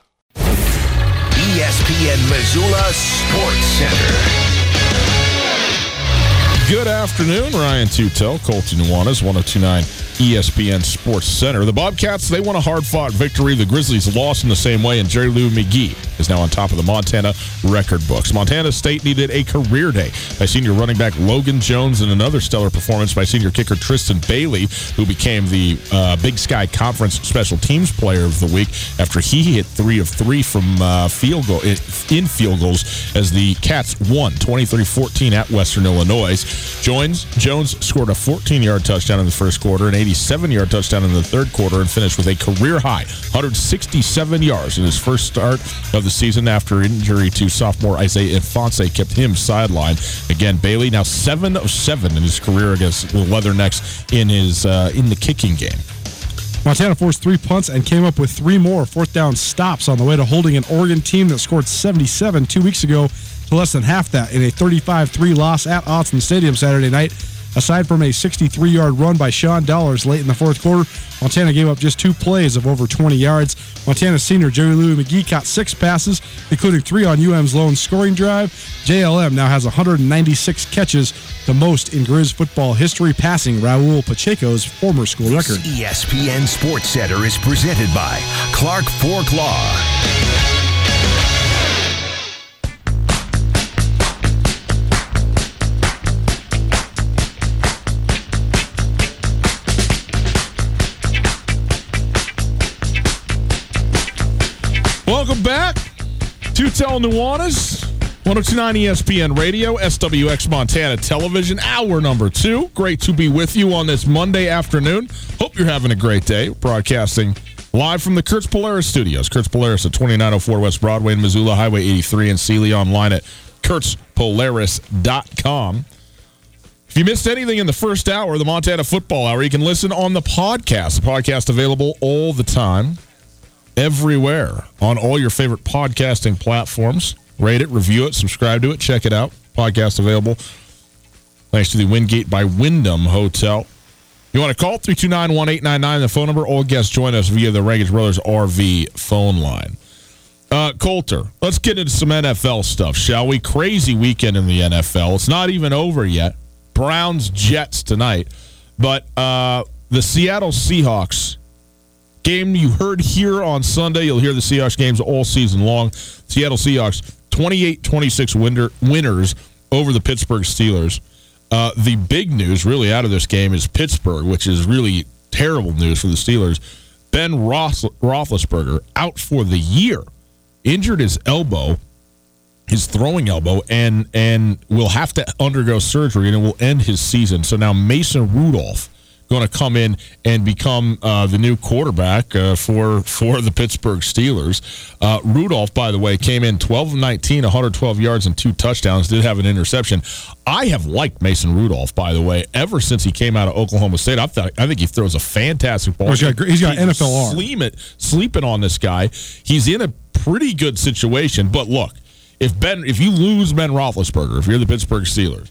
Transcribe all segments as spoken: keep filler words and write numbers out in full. E S P N Missoula Sports Center. Good afternoon, Ryan Tutel, Colter Nuanez, one oh two point nine E S P N Sports Center. The Bobcats, they won a hard-fought victory. The Grizzlies lost in the same way, and Jerry Louis McGee is now on top of the Montana record books. Montana State needed a career day by senior running back Logan Jones and another stellar performance by senior kicker Tristan Bailey, who became the uh, Big Sky Conference Special Teams Player of the Week after he hit three of three from uh, field goal in field goals as the Cats won twenty-three fourteen at Western Illinois. Jones, Jones scored a fourteen-yard touchdown in the first quarter, an eighty-seven-yard touchdown in the third quarter, and finished with a career-high one hundred sixty-seven yards in his first start of the season after injury to sophomore Isaiah Infante kept him sidelined. Again, Bailey now seven of seven in his career against the Leathernecks in his uh, in the kicking game. Montana forced three punts and came up with three more fourth down stops on the way to holding an Oregon team that scored seventy-seven two weeks ago to less than half that in a thirty-five three loss at Autzen Stadium Saturday night. Aside from a sixty-three-yard run by Sean Dollars late in the fourth quarter, Montana gave up just two plays of over twenty yards. Montana senior Jerry Louis McGee caught six passes, including three on U M's lone scoring drive. J L M now has one hundred ninety-six catches, the most in Grizz football history, passing Raul Pacheco's former school record. E S P N Sports Center is presented by Clark Fork Law. Welcome back to Tutel Nuanez, one oh two point nine E S P N Radio, S W X Montana Television, hour number two. Great to be with you on this Monday afternoon. Hope you're having a great day. Broadcasting live from the Kurt's Polaris studios. Kurt's Polaris at twenty-nine oh four West Broadway in Missoula, Highway eighty-three, and Seeley, online at kurtz polaris dot com. If you missed anything in the first hour, the Montana Football Hour, you can listen on the podcast. The podcast available all the time, everywhere, on all your favorite podcasting platforms. Rate it, review it, subscribe to it, check it out. Podcast available thanks to the Wingate by Wyndham Hotel. You want to call? three two nine, one eight nine nine, the phone number. All guests join us via the Rangers Brothers R V phone line. Uh, Colter, let's get into some N F L stuff, shall we? Crazy weekend in the N F L. It's not even over yet. Browns, Jets tonight. But uh, the Seattle Seahawks game you heard here on Sunday. You'll hear the Seahawks games all season long. Seattle Seahawks, twenty-eight twenty-six winner, winners over the Pittsburgh Steelers. Uh, the big news really out of this game is Pittsburgh, which is really terrible news for the Steelers. Ben Roethlisberger out for the year. Injured his elbow. his throwing elbow, and and will have to undergo surgery, and it will end his season. So now Mason Rudolph going to come in and become uh, the new quarterback uh, for for the Pittsburgh Steelers. Uh, Rudolph, by the way, came in twelve of nineteen, one hundred twelve yards and two touchdowns, did have an interception. I have liked Mason Rudolph, by the way, ever since he came out of Oklahoma State. I thought, I think he throws a fantastic ball. Oh, he's got, he's got N F L arm. Sleep it, sleeping on this guy. He's in a pretty good situation, but look, if Ben, if you lose Ben Roethlisberger, if you're the Pittsburgh Steelers,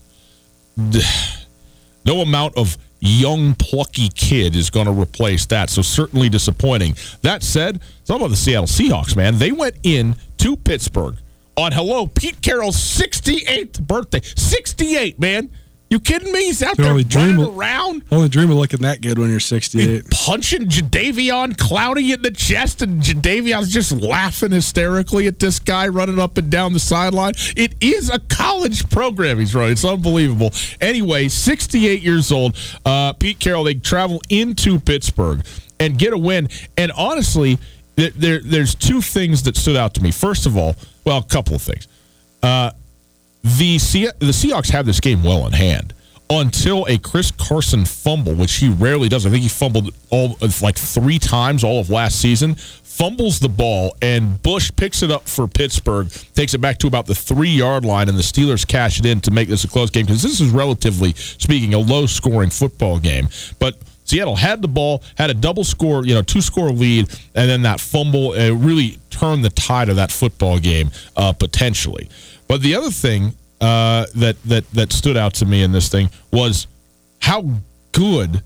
no amount of young, plucky kid is going to replace that. So certainly disappointing. That said, it's all about the Seattle Seahawks, man. They went in to Pittsburgh on, hello, Pete Carroll's sixty-eighth birthday. sixty-eight, man. You kidding me? He's out there running around. Only dream of looking that good when you're sixty-eight. You're punching Jadeveon Clowney in the chest, and Jadeveon's just laughing hysterically at this guy running up and down the sideline. It is a college program he's running. It's unbelievable. Anyway, sixty-eight years old, uh, Pete Carroll, they travel into Pittsburgh and get a win. And honestly, there, there, there's two things that stood out to me. First of all, well, a couple of things. Uh, The Se- the Seahawks have this game well in hand until a Chris Carson fumble, which he rarely does. I think he fumbled all like three times all of last season. Fumbles the ball, and Bush picks it up for Pittsburgh, takes it back to about the three-yard line, and the Steelers cash it in to make this a close game because this is, relatively speaking, a low-scoring football game. But Seattle had the ball, had a double score, you know, two-score lead, and then that fumble uh, really turned the tide of that football game uh, potentially. But the other thing uh, that that that stood out to me in this thing was how good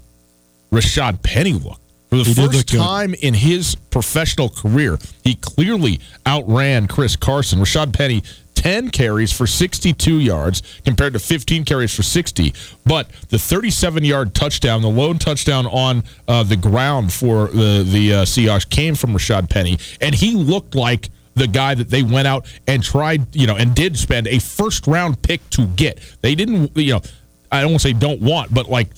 Rashad Penny looked. For the first time in his professional career, he clearly outran Chris Carson. Rashad Penny, ten carries for sixty-two yards compared to fifteen carries for sixty. But the thirty-seven-yard touchdown, the lone touchdown on uh, the ground for the, the uh, Seahawks came from Rashad Penny, and he looked like the guy that they went out and tried, you know, and did spend a first-round pick to get. They didn't, you know, I don't want to say don't want, but, like,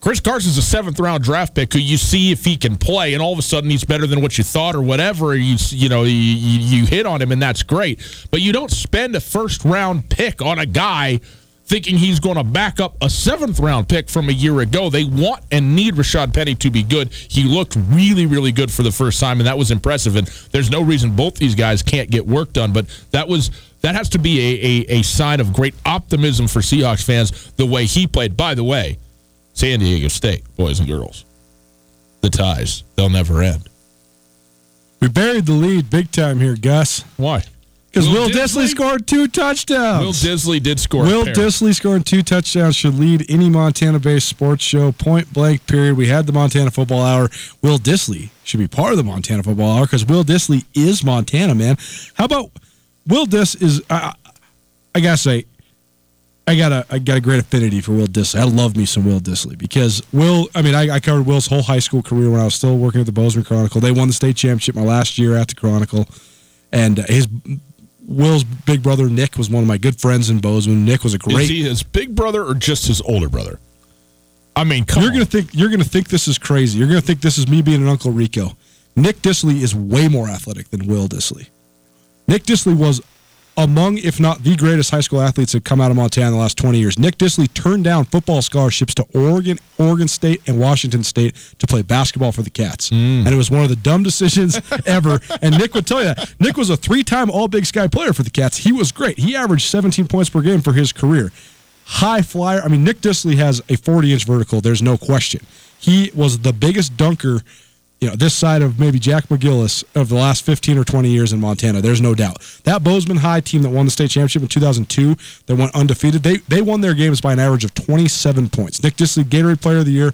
Chris Carson's a seventh-round draft pick who you see if he can play, and all of a sudden he's better than what you thought or whatever. You you know, you, you hit on him, and that's great. But you don't spend a first-round pick on a guy thinking he's going to back up a seventh-round pick from a year ago. They want and need Rashad Penny to be good. He looked really, really good for the first time, and that was impressive. And there's no reason both these guys can't get work done, but that was that has to be a, a, a sign of great optimism for Seahawks fans, the way he played. By the way, San Diego State, boys and girls, the ties, they'll never end. We buried the lead big time here, Gus. Why? Because Will, Will Dissly scored two touchdowns. Will Dissly did score. Will Dissly scoring two touchdowns should lead any Montana-based sports show. Point blank, period. We had the Montana Football Hour. Will Dissly should be part of the Montana Football Hour because Will Dissly is Montana, man. How about Will Diss is, I, I got to say, I got a I got a great affinity for Will Dissly. I love me some Will Dissly because Will, I mean, I, I covered Will's whole high school career when I was still working at the Bozeman Chronicle. They won the state championship my last year at the Chronicle. And his Will's big brother, Nick, was one of my good friends in Bozeman. Nick was a great... Is he his big brother or just his older brother? I mean, come you're on. Gonna think, you're going to think this is crazy. You're going to think this is me being an Uncle Rico. Nick Dissly is way more athletic than Will Dissly. Nick Dissly was among, if not the greatest high school athletes that come out of Montana in the last twenty years. Nick Dissly turned down football scholarships to Oregon, Oregon State, and Washington State to play basketball for the Cats. Mm. And it was one of the dumb decisions ever. And Nick would tell you that. Nick was a three-time All-Big Sky player for the Cats. He was great. He averaged seventeen points per game for his career. High flyer. I mean, Nick Dissly has a forty-inch vertical. There's no question. He was the biggest dunker, you know, this side of maybe Jack McGillis of the last fifteen or twenty years in Montana. There's no doubt. That Bozeman High team that won the state championship in two thousand two, that went undefeated, they they won their games by an average of twenty-seven points. Nick Dissly, Gatorade Player of the Year.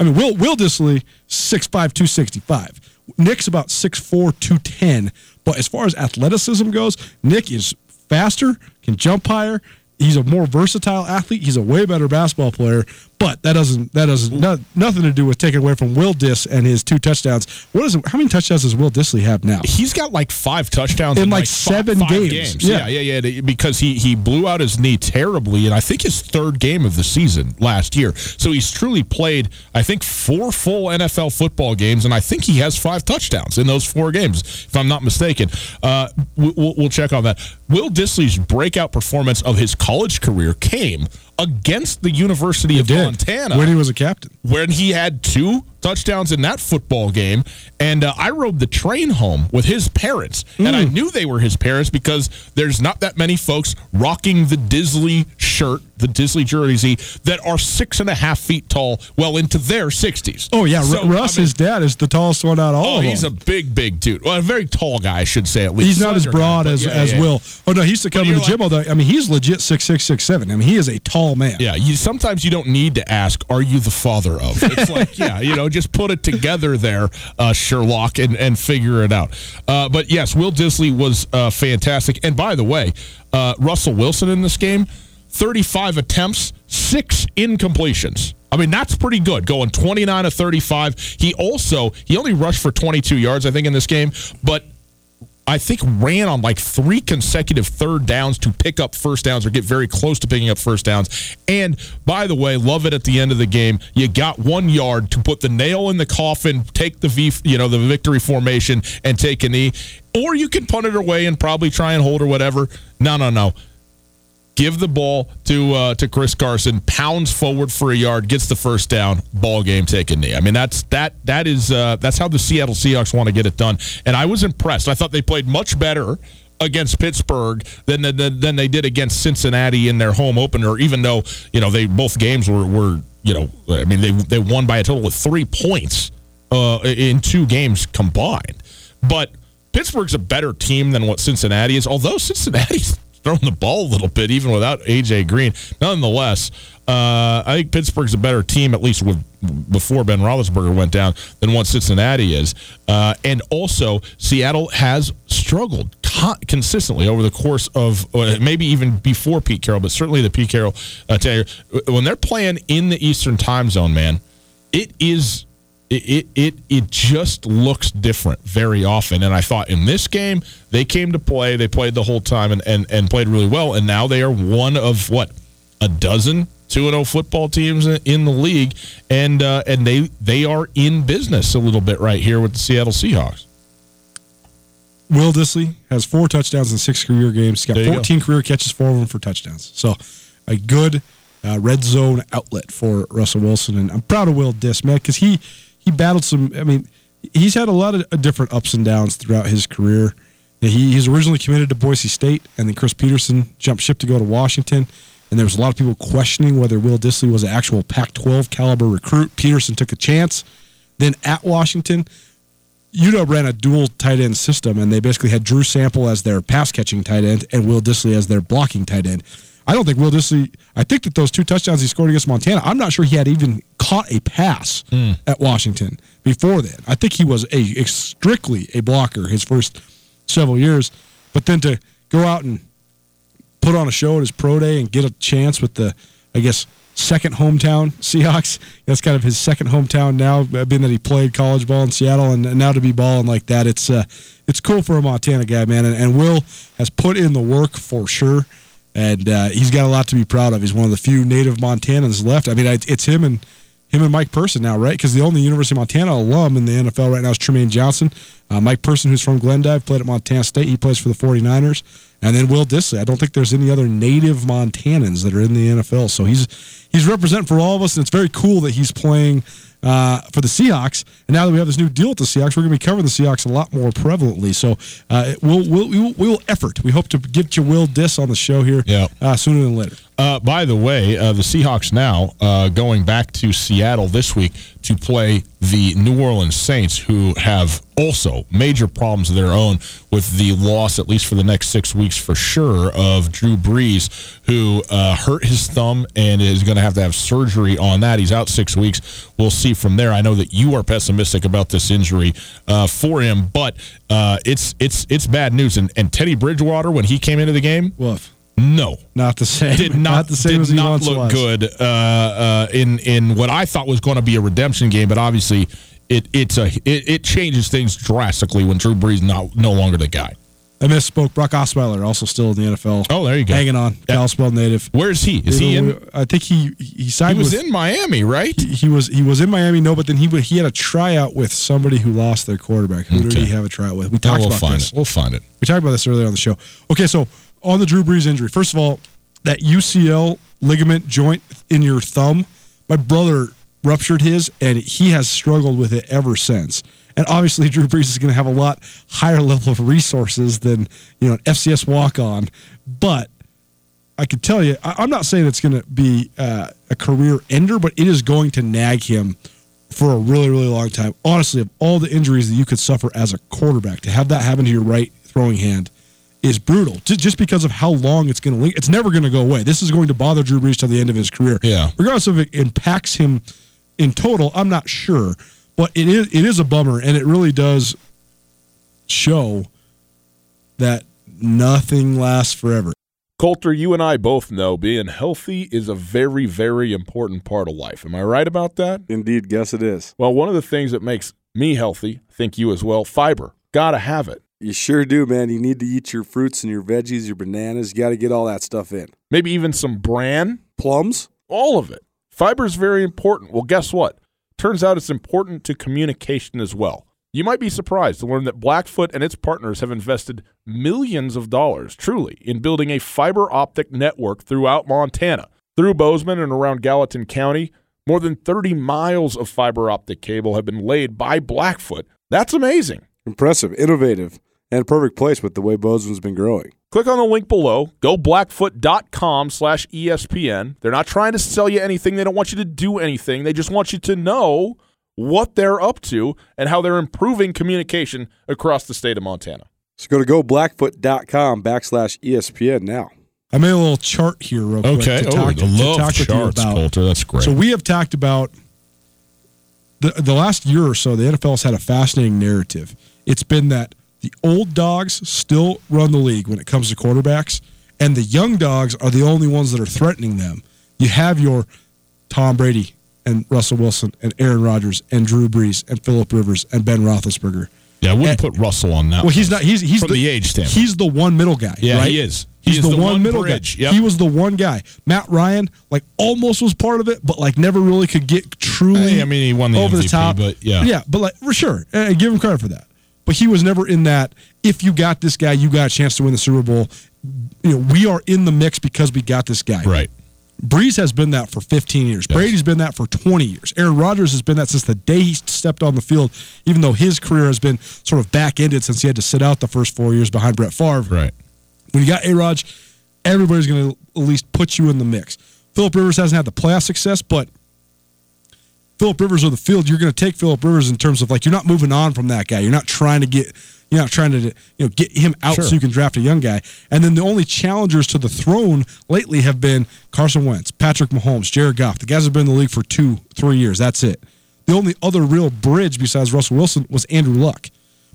I mean, Will Will Dissly, six five, two sixty-five. Nick's about six four, two ten. But as far as athleticism goes, Nick is faster, can jump higher. He's a more versatile athlete. He's a way better basketball player. But that doesn't that doesn't not, nothing to do with taking away from Will Diss and his two touchdowns. What is it, how many touchdowns does Will Dissly have now? He's got like five touchdowns in, in like, like seven five, five games. games. Yeah. yeah, yeah, yeah. Because he he blew out his knee terribly, and I think his third game of the season last year. So he's truly played, I think, four full N F L football games, and I think he has five touchdowns in those four games, if I'm not mistaken. Uh, we'll, we'll check on that. Will Dissly's breakout performance of his college career came against the University of Montana when he was a captain, when he had two touchdowns in that football game. And uh, I rode the train home with his parents, mm. and I knew they were his parents because there's not that many folks rocking the Dissly shirt, the Dissly jersey, that are six and a half feet tall, well into their sixties. Oh, yeah. So, Russ, I mean, his dad, is the tallest one out of all oh, of them. Oh, he's a big, big dude. Well, a very tall guy, I should say, at least. He's not as broad guy, as, yeah, as yeah. Will. Oh, no, he used to come to the like, gym all day. I mean, he's legit six six, six seven. I mean, he is a tall man. Yeah, you sometimes you don't need to ask, are you the father of? It's like, yeah, you know, just put it together there, uh, Sherlock, and, and figure it out. Uh, but, yes, Will Dissly was uh, fantastic. And, by the way, uh, Russell Wilson in this game, thirty-five attempts, six incompletions. I mean, that's pretty good, going twenty-nine of thirty-five. He also, he only rushed for twenty-two yards, I think, in this game, but I think ran on like three consecutive third downs to pick up first downs or get very close to picking up first downs. And, by the way, love it at the end of the game. You got one yard to put the nail in the coffin, take the v, you know, the victory formation, and take a knee. Or you can punt it away and probably try and hold or whatever. No, no, no. Give the ball to uh, to Chris Carson, pounds forward for a yard, gets the first down, ball game, take a knee. I mean, that's that that is uh, that's how the Seattle Seahawks want to get it done. And I was impressed. I thought they played much better against Pittsburgh than than, than they did against Cincinnati in their home opener. Even though, you know, they both games were, were you know I mean they they won by a total of three points uh, in two games combined. But Pittsburgh's a better team than what Cincinnati is. Although Cincinnati's throwing the ball a little bit, even without A J Green. Nonetheless, uh, I think Pittsburgh's a better team, at least with, before Ben Roethlisberger went down, than what Cincinnati is. Uh, and also, Seattle has struggled con- consistently over the course of, uh, maybe even before Pete Carroll, but certainly the Pete Carroll uh, tenure. When they're playing in the Eastern time zone, man, it is It, it it just looks different very often. And I thought in this game, they came to play. They played the whole time and, and, and played really well. And now they are one of, what, a dozen two and oh football teams in the league. And uh, and they, they are in business a little bit right here with the Seattle Seahawks. Will Dissly has four touchdowns in six career games. He's got fourteen go. career catches, four of them for touchdowns. So a good uh, red zone outlet for Russell Wilson. And I'm proud of Will Diss, man, because he – He battled some, I mean, he's had a lot of different ups and downs throughout his career. He, he's originally committed to Boise State, and then Chris Peterson jumped ship to go to Washington, and there was a lot of people questioning whether Will Dissly was an actual Pac twelve caliber recruit. Peterson took a chance. Then at Washington, U W ran a dual tight end system, and they basically had Drew Sample as their pass-catching tight end and Will Dissly as their blocking tight end. I don't think Will Dissly, I think that those two touchdowns he scored against Montana, I'm not sure he had even caught a pass mm. at Washington before then. I think he was a, a strictly a blocker his first several years. But then to go out and put on a show at his pro day and get a chance with the, I guess, second hometown Seahawks, that's kind of his second hometown now, being that he played college ball in Seattle, and, and now to be balling like that, it's uh, it's cool for a Montana guy, man. And, and Will has put in the work for sure. And uh, he's got a lot to be proud of. He's one of the few native Montanans left. I mean, I, it's him and him and Mike Person now, right? Because the only University of Montana alum in the N F L right now is Tremaine Johnson. Uh, Mike Person, who's from Glendive, played at Montana State. He plays for the 49ers. And then Will Dissly. I don't think there's any other native Montanans that are in the N F L. So he's he's representing for all of us, and it's very cool that he's playing uh, for the Seahawks. And now that we have this new deal with the Seahawks, we're going to be covering the Seahawks a lot more prevalently. So uh, we'll, we'll, we'll, we'll effort. We hope to get you Will Diss on the show here yeah. uh, sooner than later. Uh, by the way, uh, the Seahawks now uh, going back to Seattle this week to play the New Orleans Saints, who have also major problems of their own with the loss, at least for the next six weeks for sure, of Drew Brees, who uh, hurt his thumb and is going to have to have surgery on that. He's out six weeks. We'll see from there. I know that you are pessimistic about this injury uh, for him, but uh, it's it's it's bad news. And, and Teddy Bridgewater, when he came into the game, Woof. No, not the same. Did not, not the same. Did as he not once look was. good uh, uh, in in what I thought was going to be a redemption game, but obviously it it's a it, it changes things drastically when Drew Brees not no longer the guy. I misspoke. Brock Osweiler, also still in the N F L. Oh, there you go. Hanging on. Yeah. Kalispell native. Where is he? Is he in? I think he he signed. He was with, in Miami, right? He, he was he was in Miami. No, but then he he had a tryout with somebody who lost their quarterback. Who okay. did he have a tryout with? We talked oh, we'll about this. It. We'll find it. We talked about this earlier on the show. Okay, so on the Drew Brees injury, first of all, that U C L ligament joint in your thumb, my brother ruptured his, and he has struggled with it ever since. And obviously, Drew Brees is going to have a lot higher level of resources than, you know, an F C S walk-on. But I can tell you, I, I'm not saying it's going to be uh, a career ender, but it is going to nag him for a really, really long time. Honestly, of all the injuries that you could suffer as a quarterback, to have that happen to your right throwing hand is brutal. Just because of how long it's going to linger, it's never going to go away. This is going to bother Drew Brees till the end of his career. Yeah. Regardless of if it impacts him in total, I'm not sure. But it is it is a bummer, and it really does show that nothing lasts forever. Colter, you and I both know being healthy is a very, very important part of life. Am I right about that? Indeed, yes, it is. Well, one of the things that makes me healthy, I think you as well, fiber. Gotta have it. You sure do, man. You need to eat your fruits and your veggies, your bananas. You got to get all that stuff in. Maybe even some bran. Plums. All of it. Fiber is very important. Well, guess what? Turns out it's important to communication as well. You might be surprised to learn that Blackfoot and its partners have invested millions of dollars, truly, in building a fiber optic network throughout Montana. Through Bozeman and around Gallatin County, more than thirty miles of fiber optic cable have been laid by Blackfoot. That's amazing. Impressive, innovative, and a perfect place with the way Bozeman's been growing. Click on the link below, go blackfoot dot com slash E S P N. They're not trying to sell you anything. They don't want you to do anything. They just want you to know what they're up to and how they're improving communication across the state of Montana. So go to go blackfoot dot com backslash E S P N now. I made a little chart here real quick. Okay, to talk, oh, to, love to talk charts, with you about. Colter, that's great. So we have talked about the, the last year or so, the N F L's had a fascinating narrative. It's been that the old dogs still run the league when it comes to quarterbacks, and the young dogs are the only ones that are threatening them. You have your Tom Brady and Russell Wilson and Aaron Rodgers and Drew Brees and Phillip Rivers and Ben Roethlisberger. Yeah, I wouldn't and, put Russell on that. Well, he's not. He's he's from the, the age standpoint. He's the one middle guy. Yeah, right? he is. He's, he's the, the one, one middle bridge. guy. Yep. He was the one guy. Matt Ryan, like, almost was part of it, but, like, never really could get truly. I mean, he won the over M V P, the top. But yeah, yeah, but like for sure, and give him credit for that. But he was never in that, if you got this guy, you got a chance to win the Super Bowl. You know, we are in the mix because we got this guy. Right. Brees has been that for fifteen years. Yes. Brady's been that for twenty years. Aaron Rodgers has been that since the day he stepped on the field, even though his career has been sort of back-ended since he had to sit out the first four years behind Brett Favre. Right. When you got A-Rod, everybody's going to at least put you in the mix. Phillip Rivers hasn't had the playoff success, but Phillip Rivers on the field, you're going to take Phillip Rivers in terms of, like, you're not moving on from that guy. You're not trying to get, you're not trying to, you know, get him out sure. so you can draft a young guy. And then the only challengers to the throne lately have been Carson Wentz, Patrick Mahomes, Jared Goff. The guys have been in the league for two, three years. That's it. The only other real bridge besides Russell Wilson was Andrew Luck.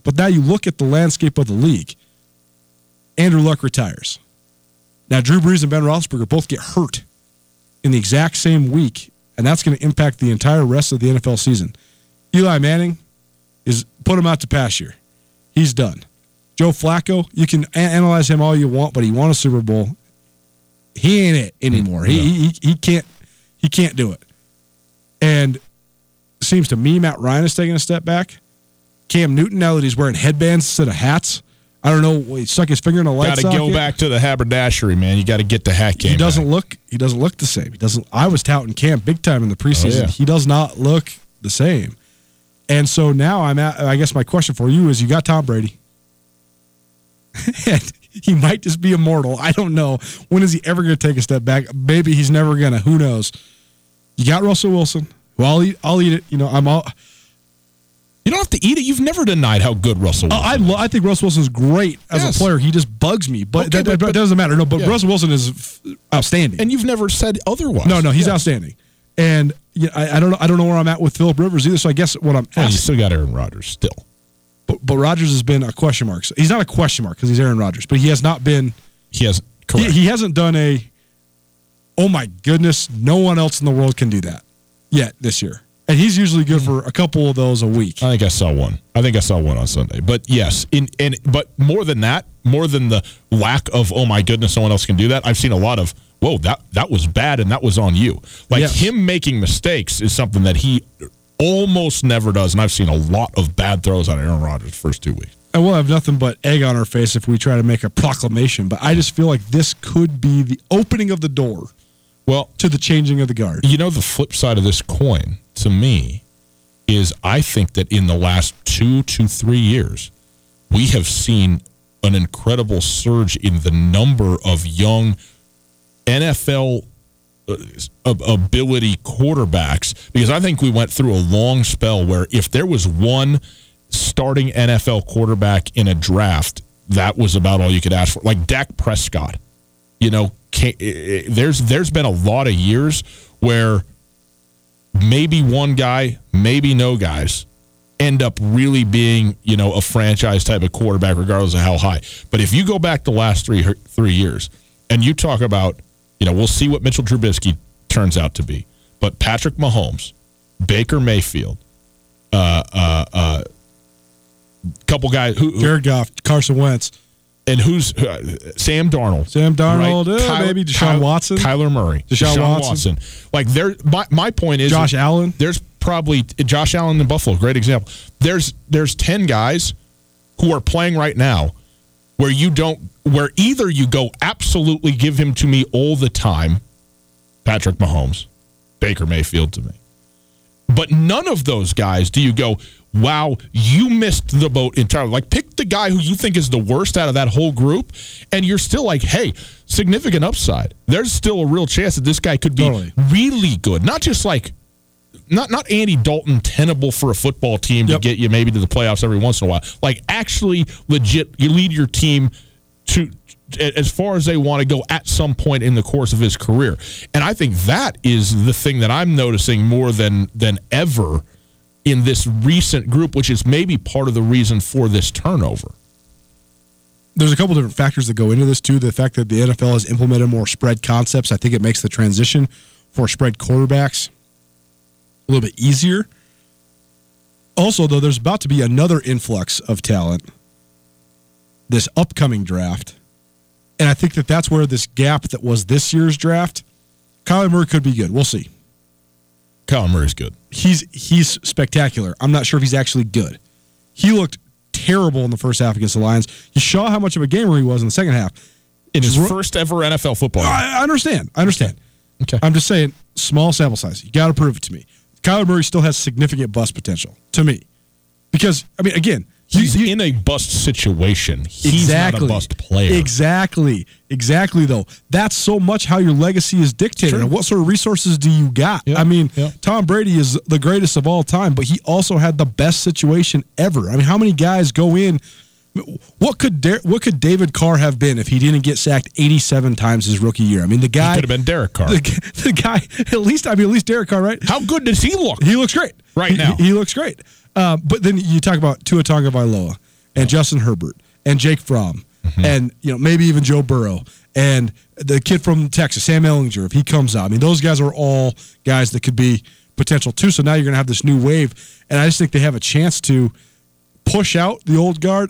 But now you look at the landscape of the league. Andrew Luck retires. Now Drew Brees and Ben Roethlisberger both get hurt in the exact same week. And that's going to impact the entire rest of the N F L season. Eli Manning, is put him out to pasture. He's done. Joe Flacco, you can a- analyze him all you want, but he won a Super Bowl. He ain't it anymore. He, yeah. he he can't he can't do it. And it seems to me Matt Ryan is taking a step back. Cam Newton, now that he's wearing headbands instead of hats, I don't know. He stuck his finger in a light socket. Got to go back to the haberdashery, man. You got to get the hat game. He doesn't back. look. He doesn't look the same. He doesn't. I was touting Cam big time in the preseason. Oh, yeah. He does not look the same. And so now I'm at. I guess my question for you is: you got Tom Brady, and he might just be immortal. I don't know. When is he ever going to take a step back? Maybe he's never going to. Who knows? You got Russell Wilson. Well, I'll eat. I'll eat it. You know, I'm all. You don't have to eat it. You've never denied how good Russell Wilson uh, I lo- is. I think Russell Wilson's great as yes. a player. He just bugs me, but okay, that, that but, doesn't matter. No, but yeah. Russell Wilson is outstanding. And you've never said otherwise. No, no, he's yeah. outstanding. And yeah, I, I don't know I don't know where I'm at with Phillip Rivers either, so I guess what I'm asking. Well, you still got Aaron Rodgers, still. But, but Rodgers has been a question mark. He's not a question mark because he's Aaron Rodgers, but he has not been. He has Correct. He, he hasn't done a, oh my goodness, no one else in the world can do that yet this year. And he's usually good for a couple of those a week. I think I saw one. I think I saw one on Sunday. But yes, in and but more than that, more than the lack of, oh my goodness, no one else can do that, I've seen a lot of, whoa, that, that was bad and that was on you. Like yes. him making mistakes is something that he almost never does. And I've seen a lot of bad throws on Aaron Rodgers the first two weeks. And we'll have nothing but egg on our face if we try to make a proclamation. But I just feel like this could be the opening of the door well, to the changing of the guard. You know, the flip side of this coin to me is I think that in the last two to three years, we have seen an incredible surge in the number of young N F L ability quarterbacks, because I think we went through a long spell where if there was one starting N F L quarterback in a draft, that was about all you could ask for. Like Dak Prescott, you know, there's there's been a lot of years where maybe one guy, maybe no guys end up really being, you know, a franchise type of quarterback regardless of how high. But if you go back the last three three years and you talk about, you know, we'll see what Mitchell Trubisky turns out to be, but Patrick Mahomes, Baker Mayfield, uh, uh, uh, couple guys, who, who Jared Goff, Carson Wentz, and who's uh, Sam Darnold, Sam Darnold, right? Kyler, maybe Deshaun Kyler, Watson, Kyler Murray, Deshaun, Deshaun Watson. Watson. Like there, my my point is Josh Allen. There's probably Josh Allen in Buffalo, great example. There's there's ten guys who are playing right now where you don't, where either you go absolutely give him to me all the time, Patrick Mahomes, Baker Mayfield to me, but none of those guys do you go, wow, you missed the boat entirely. Like pick the guy who you think is the worst out of that whole group, and you're still like, hey, significant upside. There's still a real chance that this guy could be totally. really good. Not just like, not not Andy Dalton tenable for a football team to yep. get you maybe to the playoffs every once in a while. Like actually legit, you lead your team to as far as they want to go at some point in the course of his career. And I think that is the thing that I'm noticing more than than ever in this recent group, which is maybe part of the reason for this turnover. There's a couple different factors that go into this too. The fact that the N F L has implemented more spread concepts, I think it makes the transition for spread quarterbacks a little bit easier. Also, though, there's about to be another influx of talent this upcoming draft. And I think that that's where this gap that was this year's draft, Kyler Murray could be good. We'll see. Kyler Murray's good. He's he's spectacular. I'm not sure if he's actually good. He looked terrible in the first half against the Lions. You saw how much of a gamer he was in the second half. In his Dr- first ever N F L football. I understand. I understand. Okay. I'm just saying, small sample size. You got to prove it to me. Kyler Murray still has significant bust potential to me. Because, I mean, again, he's he, in a bust situation. He's exactly, not a bust player. Exactly. Exactly, though. That's so much how your legacy is dictated. True. And what sort of resources do you got? Yep. I mean, yep. Tom Brady is the greatest of all time, but he also had the best situation ever. I mean, how many guys go in? What could Der- what could David Carr have been if he didn't get sacked eighty-seven times his rookie year? I mean, the guy he could have been Derek Carr. The, the guy, at least I mean, at least Derek Carr, right? How good does he look? He looks great right now. He, he looks great. Uh, but then you talk about Tua Tagovailoa and oh. Justin Herbert and Jake Fromm mm-hmm. and you know maybe even Joe Burrow and the kid from Texas, Sam Ehlinger, if he comes out. I mean, those guys are all guys that could be potential too. So now you're going to have this new wave, and I just think they have a chance to push out the old guard,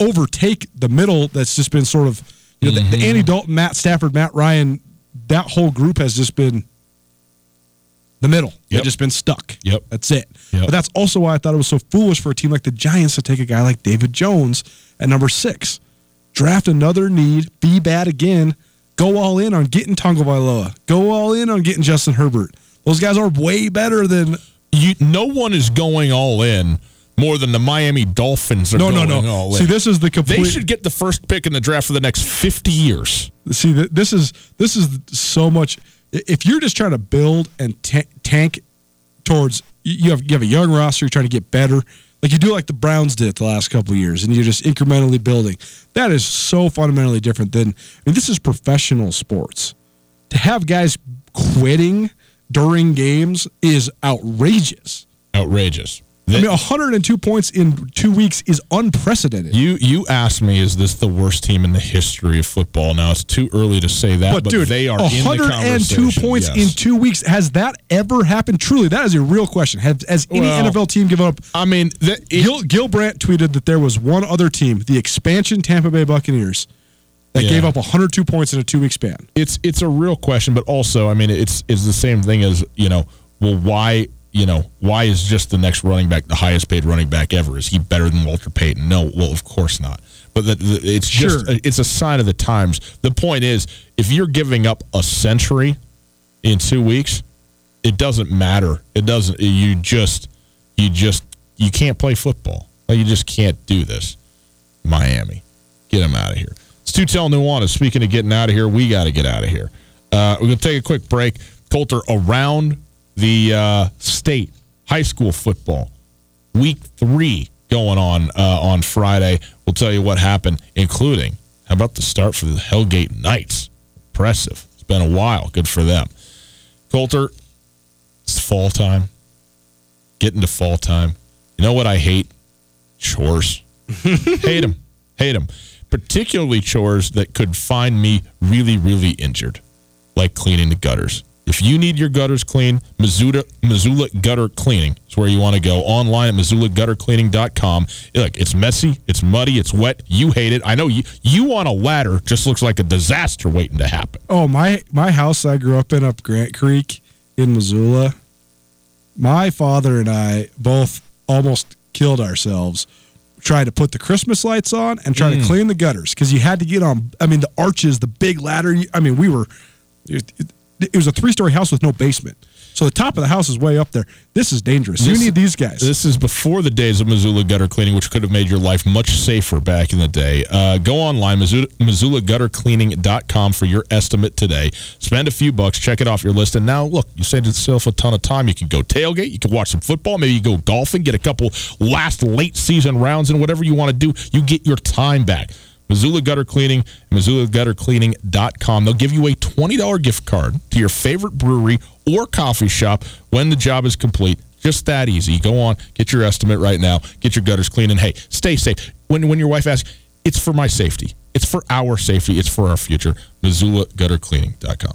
overtake the middle that's just been sort of, you know, mm-hmm. the, the Andy Dalton, Matt Stafford, Matt Ryan, that whole group has just been the middle. Yep. They've just been stuck. Yep. That's it. Yep. But that's also why I thought it was so foolish for a team like the Giants to take a guy like David Jones at number six, draft another need, be bad again, go all in on getting Tagovailoa, go all in on getting Justin Herbert. Those guys are way better than you. No one is going all in more than the Miami Dolphins are no, going no, no. all in. See, this is the complete... They should get the first pick in the draft for the next fifty years. See, this is this is so much... If you're just trying to build and t- tank towards... You have you have a young roster, you're trying to get better. Like you do like the Browns did the last couple of years, and you're just incrementally building. That is so fundamentally different than... I mean, this is professional sports. To have guys quitting during games is outrageous. Outrageous. I mean, one hundred two points in two weeks is unprecedented. You you asked me, is this the worst team in the history of football? Now, it's too early to say that, but, but dude, they are in the conversation. one hundred two points yes. in two weeks. Has that ever happened? Truly, that is a real question. Has, has any well, N F L team given up? I mean, that, it, Gil, Gil Brandt tweeted that there was one other team, the expansion Tampa Bay Buccaneers, that yeah. gave up one hundred two points in a two-week span. It's it's a real question, but also, I mean, it's it's the same thing as, you know, well, why... You know, why is just the next running back the highest paid running back ever? Is he better than Walter Payton? No, well, of course not. But the, the, it's just, sure. it's a sign of the times. The point is, if you're giving up a century in two weeks, it doesn't matter. It doesn't, you just, you just, you can't play football. You just can't do this. Miami, get them out of here. It's Colter Nuanez. Speaking of getting out of here, we got to get out of here. Uh, we're going to take a quick break. Colter, around the uh, state high school football week three going on uh, on Friday. We'll tell you what happened, including how about the start for the Hellgate Knights? Impressive. It's been a while. Good for them. Colter, it's fall time. Getting to fall time. You know what I hate? Chores. Hate them. Hate them. Particularly chores that could find me really, really injured, like cleaning the gutters. If you need your gutters clean, Missoula, Missoula Gutter Cleaning is where you want to go. Online at missoula gutter cleaning dot com. Look, it's messy, it's muddy, it's wet. You hate it. I know you you on a ladder just looks like a disaster waiting to happen. Oh, my my house I grew up in up Grant Creek in Missoula. My father and I both almost killed ourselves trying to put the Christmas lights on and trying mm. to clean the gutters because you had to get on, I mean, the arches, the big ladder. I mean, we were... It, it, It was a three-story house with no basement. So the top of the house is way up there. This is dangerous. You this, need these guys. This is before the days of Missoula Gutter Cleaning, which could have made your life much safer back in the day. Uh, go online, Missoula, missoula gutter cleaning dot com for your estimate today. Spend a few bucks, check it off your list, and now, look, you saved yourself a ton of time. You can go tailgate, you can watch some football, maybe you go golfing, get a couple last late-season rounds, and whatever you want to do, you get your time back. Missoula Gutter Cleaning, missoula gutter cleaning dot com. They'll give you a twenty dollars gift card to your favorite brewery or coffee shop when the job is complete. Just that easy. Go on, get your estimate right now, get your gutters clean, and hey, stay safe. When when your wife asks, it's for my safety. It's for our safety. It's for our future. missoula gutter cleaning dot com.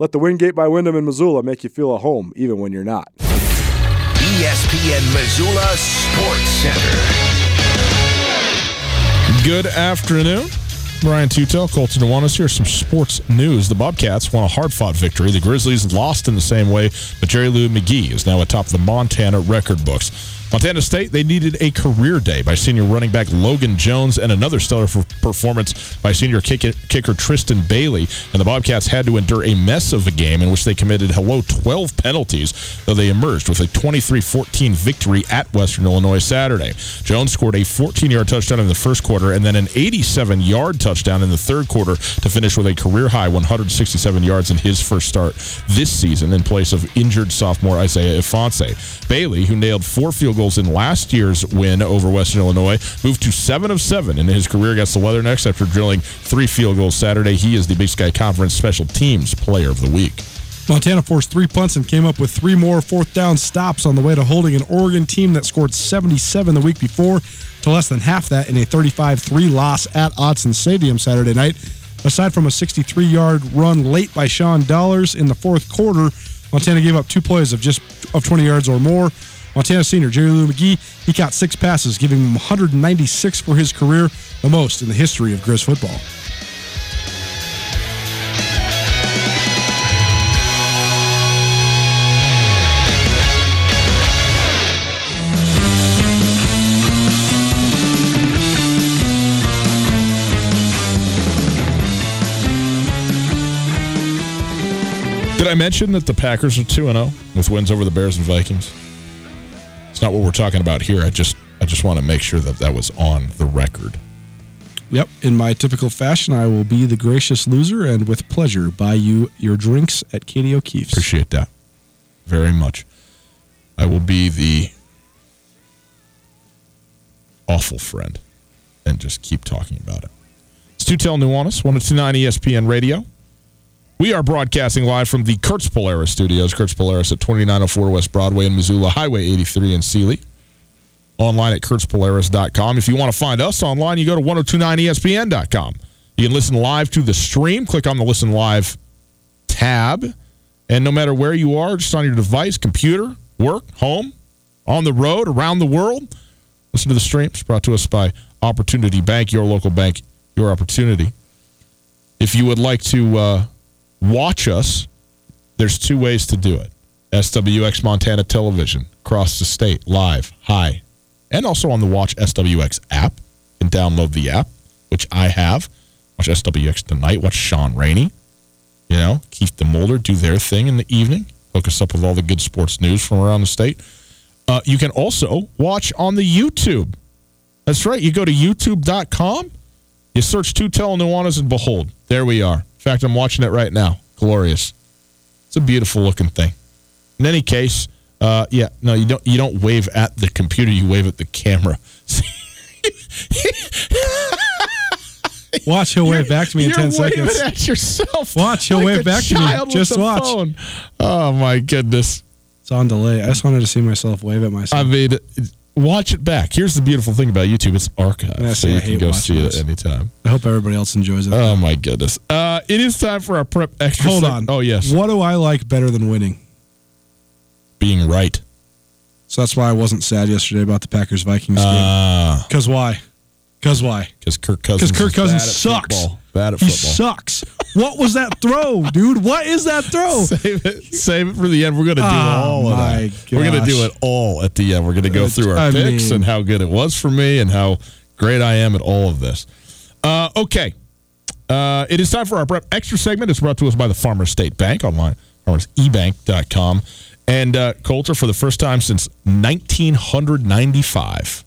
Let the Wingate by Wyndham in Missoula make you feel at home, even when you're not. E S P N Missoula Sports Center. Good afternoon. Brian Tutel, Colter Nuanez here. Some sports news. The Bobcats won a hard-fought victory. The Grizzlies lost in the same way, but Jerry Louis McGee is now atop the Montana record books. Montana State, they needed a career day by senior running back Logan Jones and another stellar performance by senior kicker, kicker Tristan Bailey. And the Bobcats had to endure a mess of a game in which they committed, hello, twelve penalties, though they emerged with a twenty-three fourteen victory at Western Illinois Saturday. Jones scored a fourteen-yard touchdown in the first quarter and then an eighty-seven-yard touchdown in the third quarter to finish with a career-high one hundred sixty-seven yards in his first start this season in place of injured sophomore Isaiah Ifonse. Bailey, who nailed four field goals in last year's win over Western Illinois, moved to seven of seven in his career against the Leathernecks after drilling three field goals Saturday. He is the Big Sky Conference Special Teams Player of the Week. Montana forced three punts and came up with three more fourth down stops on the way to holding an Oregon team that scored seventy-seven the week before to less than half that in a thirty-five three loss at Autzen Stadium Saturday night. Aside from a sixty-three-yard run late by Sean Dollars in the fourth quarter, Montana gave up two plays of just of twenty yards or more. Montana senior Jerry Louis McGee, he caught six passes, giving him one hundred ninety-six for his career, the most in the history of Grizz football. Did I mention that the Packers are two and oh with wins over the Bears and Vikings? It's not what we're talking about here. I just I just want to make sure that that was on the record. Yep. In my typical fashion, I will be the gracious loser and with pleasure buy you your drinks at Katie O'Keefe's. Appreciate that very much. I will be the awful friend and just keep talking about it. It's Colter Nuanez, one oh two point nine E S P N Radio. We are broadcasting live from the Kurt's Polaris studios. Kurt's Polaris at twenty-nine oh four West Broadway in Missoula, Highway eighty-three in Seeley. Online at kurtz polaris dot com. If you want to find us online, you go to ten twenty-nine E S P N dot com. You can listen live to the stream. Click on the Listen Live tab. And no matter where you are, just on your device, computer, work, home, on the road, around the world, listen to the stream. It's brought to us by Opportunity Bank, your local bank, your opportunity. If you would like to... Uh, watch us, there's two ways to do it. S W X Montana Television, across the state, live, high, and also on the Watch S W X app. You can download the app, which I have. Watch S W X tonight, watch Sean Rainey, you know, Keith DeMolder do their thing in the evening. Hook us up with all the good sports news from around the state. Uh, you can also watch on the YouTube. That's right, you go to youtube dot com, you search Colter Nuanez, and behold, there we are. In fact, I'm watching it right now. Glorious. It's a beautiful-looking thing. In any case, uh, yeah, no, you don't You don't wave at the computer. You wave at the camera. Watch, he'll wave you're, back to me in ten seconds. You're waving at yourself. Watch, he'll like wave back to me. Just watch. Phone. Oh, my goodness. It's on delay. I just wanted to see myself wave at myself. I mean, watch it back. Here's the beautiful thing about YouTube. It's archived, so you can go see it anytime. I hope everybody else enjoys it. Oh, my goodness. Uh, it is time for our prep extra. Hold on. Oh, yes. What do I like better than winning? Being right. So that's why I wasn't sad yesterday about the Packers-Vikings game. Because why? Because why? Because Kirk Cousins, Kirk Cousins sucks. Football. Bad at football. He sucks. What was that throw, dude? What is that throw? Save it. Save it for the end. We're going to do oh, all of that. Gosh. We're going to do it all at the end. We're going to go through our I picks mean, and how good it was for me and how great I am at all of this. Uh, okay. Uh, it is time for our prep extra segment. It's brought to us by the Farmers State Bank online, farmers e bank dot com. And uh, Colter, for the first time since nineteen ninety-five,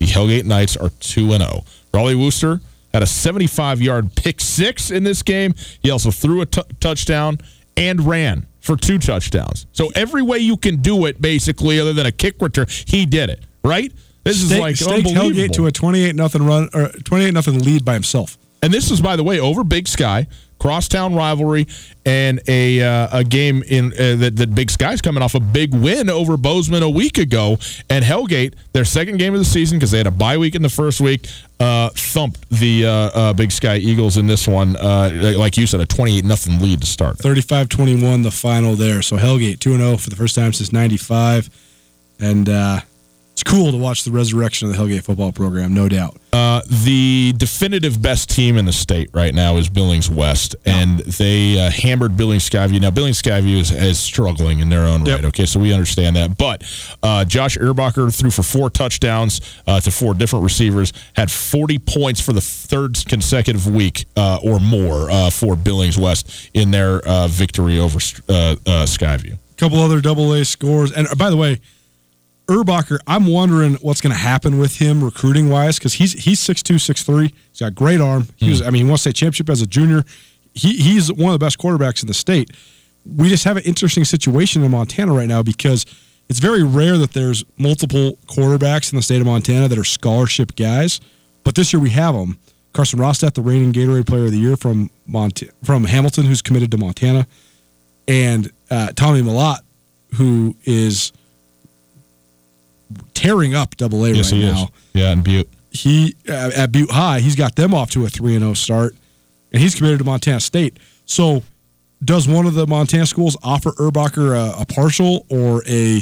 the Hellgate Knights are two and oh. Raleigh Wooster had a seventy-five-yard pick six in this game. He also threw a t- touchdown and ran for two touchdowns. So every way you can do it, basically, other than a kick return, he did it. Right? This Stake, is like unbelievable. Hellgate to a twenty-eight nothing run or twenty-eight nothing lead by himself. And this is, by the way, over Big Sky, crosstown rivalry, and a uh, a game in uh, that, that Big Sky's coming off a big win over Bozeman a week ago. And Hellgate, their second game of the season, because they had a bye week in the first week, uh, thumped the uh, uh, Big Sky Eagles in this one. Uh, like you said, a twenty-eight nothing lead to start. thirty-five twenty-one the final there. So Hellgate two and oh for the first time since ninety-five. And uh, it's cool to watch the resurrection of the Hellgate football program, no doubt. Uh, the definitive best team in the state right now is Billings West, and they uh, hammered Billings Skyview. Now, Billings Skyview is, is struggling in their own yep. right, okay, so we understand that. But uh, Josh Ehrbacher threw for four touchdowns uh, to four different receivers, had forty points for the third consecutive week uh, or more uh, for Billings West in their uh, victory over uh, uh, Skyview. A couple other double-A scores. And, uh, by the way, Ehrbacher, I'm wondering what's going to happen with him recruiting-wise, because he's he's six two, six three. He's got a great arm. He was, I mean, he won state championship as a junior. He He's one of the best quarterbacks in the state. We just have an interesting situation in Montana right now because it's very rare that there's multiple quarterbacks in the state of Montana that are scholarship guys, but this year we have them. Carson Rostat, the reigning Gatorade Player of the Year from Mont- from Hamilton, who's committed to Montana, and uh, Tommy Malott, who is... tearing up Double A yes, right he now. Is. Yeah, and Butte. He uh, at Butte High, he's got them off to a three and zero start, and he's committed to Montana State. So, does one of the Montana schools offer Ehrbacher a, a partial or a